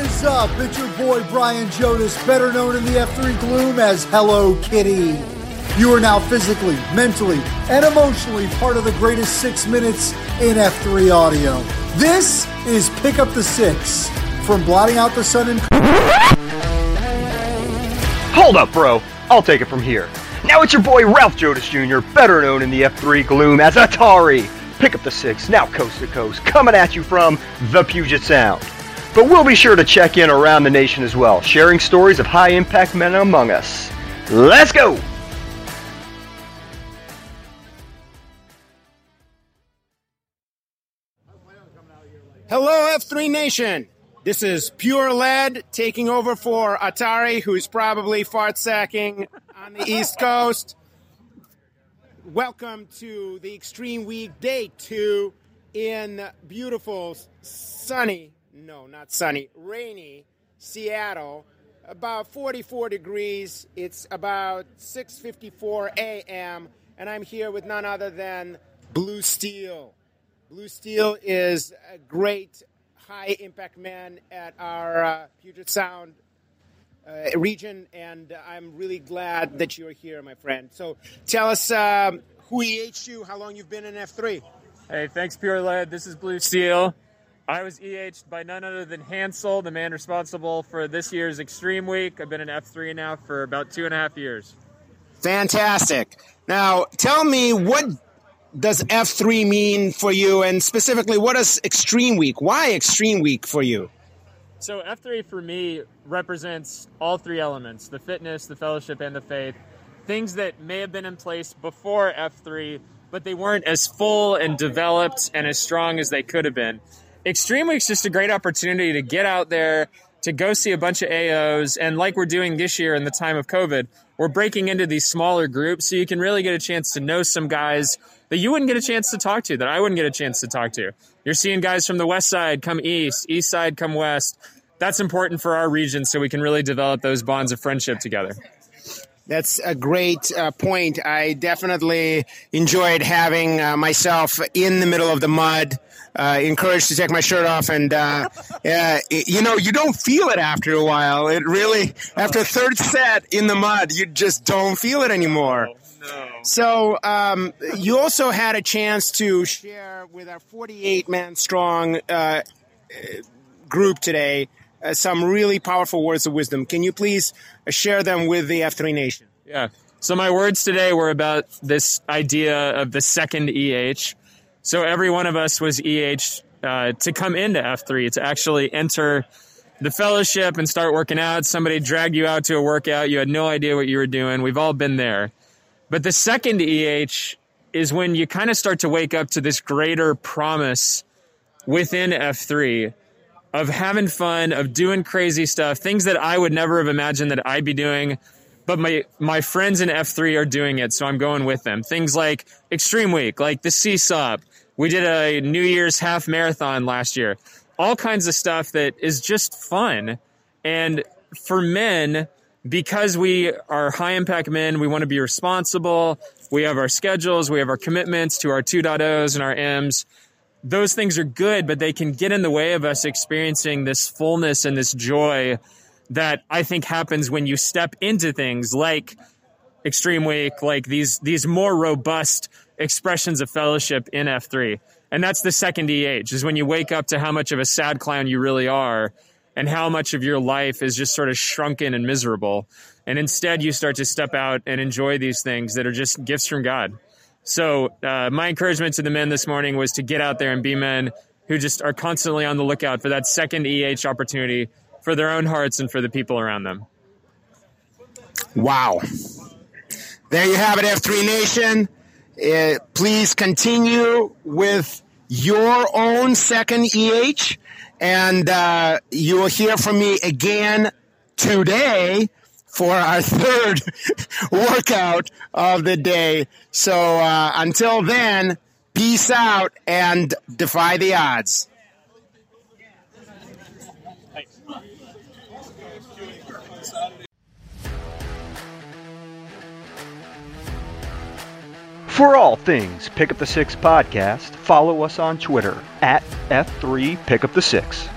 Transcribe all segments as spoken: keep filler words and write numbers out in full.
is up? It's your boy, Brian Jonas, better known in the F three gloom as Hello Kitty. You are now physically, mentally, and emotionally part of the greatest six minutes in F three audio. This is Pick Up the Six from Blotting Out the Sun and... Hold up, bro. I'll take it from here. Now it's your boy, Ralph Jodas Junior, better known in the F three gloom as Atari. Pick Up the Six, now coast to coast, coming at you from the Puget Sound. But we'll be sure to check in around the nation as well, sharing stories of high-impact men among us. Let's go! Hello, F three Nation! This is Pure Lead taking over for Atari, who's probably fart-sacking on the East Coast. Welcome to the Extreme Week Day two in beautiful, sunny, no, not sunny, rainy Seattle. About forty-four degrees. It's about six fifty-four a m, and I'm here with none other than Blue Steel. Blue Steel is a great high-impact man at our uh, Puget Sound Uh, region, and I'm really glad that you're here, my friend. So tell us um, who E H'd you, how long you've been in F three. Hey, thanks, Pure Lead. This is Blue Steel. I was E H'd by none other than Hansel, the man responsible for this year's Extreme Week. I've been in F three now for about two and a half years. Fantastic. Now, tell me, what does F three mean for you, and specifically, what is Extreme Week? Why Extreme Week for you? So F three for me represents all three elements, the fitness, the fellowship, and the faith, things that may have been in place before F three, but they weren't as full and developed and as strong as they could have been. Extreme Week's just a great opportunity to get out there, to go see a bunch of A Os, and like we're doing this year in the time of COVID, we're breaking into these smaller groups so you can really get a chance to know some guys that you wouldn't get a chance to talk to, that I wouldn't get a chance to talk to. You're seeing guys from the west side come east, east side come west. That's important for our region so we can really develop those bonds of friendship together. That's a great uh, point. I definitely enjoyed having uh, myself in the middle of the mud, uh, encouraged to take my shirt off. And, uh, uh, you know, you don't feel it after a while. It really, after third set in the mud, you just don't feel it anymore. No. So um, you also had a chance to share with our forty-eight man strong uh, group today. Uh, some really powerful words of wisdom. Can you please share them with the F three Nation? Yeah. So my words today were about this idea of the second E H. So every one of us was E H'd uh, to come into F three, to actually enter the fellowship and start working out. Somebody dragged you out to a workout. You had no idea what you were doing. We've all been there. But the second E H is when you kind of start to wake up to this greater promise within F three, of having fun, of doing crazy stuff, things that I would never have imagined that I'd be doing, but my, my friends in F three are doing it, so I'm going with them. Things like Extreme Week, like the Seesaw. We did a New Year's half marathon last year. All kinds of stuff that is just fun. And for men, because we are high-impact men, we want to be responsible. We have our schedules. We have our commitments to our two point ohs and our M's. Those things are good, but they can get in the way of us experiencing this fullness and this joy that I think happens when you step into things like Extreme Week, like these these more robust expressions of fellowship in F three. And that's the second E H, is when you wake up to how much of a sad clown you really are and how much of your life is just sort of shrunken and miserable. And instead, you start to step out and enjoy these things that are just gifts from God. So uh, my encouragement to the men this morning was to get out there and be men who just are constantly on the lookout for that second E H opportunity for their own hearts and for the people around them. Wow. There you have it, F three Nation. Uh, please continue with your own second E H, and uh, you will hear from me again today for our third workout of the day. So uh, until then, peace out and defy the odds. For all things Pick Up the Six podcast, follow us on Twitter at F three Pick Up the Six.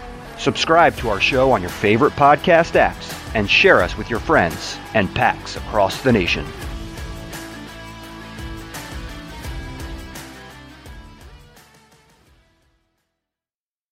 Subscribe to our show on your favorite podcast apps and share us with your friends and packs across the nation.